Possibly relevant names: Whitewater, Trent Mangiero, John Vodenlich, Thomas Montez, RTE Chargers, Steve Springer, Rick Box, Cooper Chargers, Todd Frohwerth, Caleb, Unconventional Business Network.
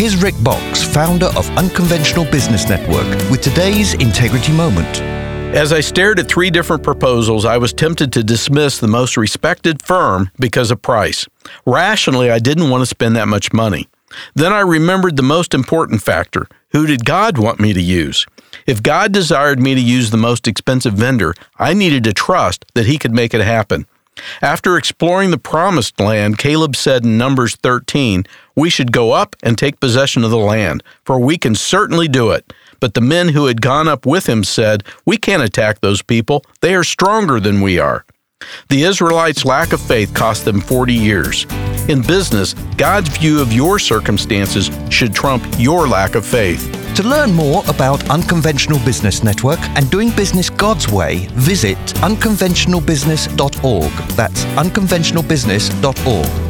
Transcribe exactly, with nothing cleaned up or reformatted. Here's Rick Box, founder of Unconventional Business Network, with today's Integrity Moment. As I stared at three different proposals, I was tempted to dismiss the most respected firm because of price. Rationally, I didn't want to spend that much money. Then I remembered the most important factor. Who did God want me to use? If God desired me to use the most expensive vendor, I needed to trust that he could make it happen. After exploring the promised land, Caleb said in Numbers thirteen, "We should go up and take possession of the land, for we can certainly do it." But the men who had gone up with him said, "We can't attack those people. They are stronger than we are." The Israelites' lack of faith cost them forty years. In business, God's view of your circumstances should trump your lack of faith. To learn more about Unconventional Business Network and doing business God's way, visit unconventional business dot org. That's unconventional business dot org.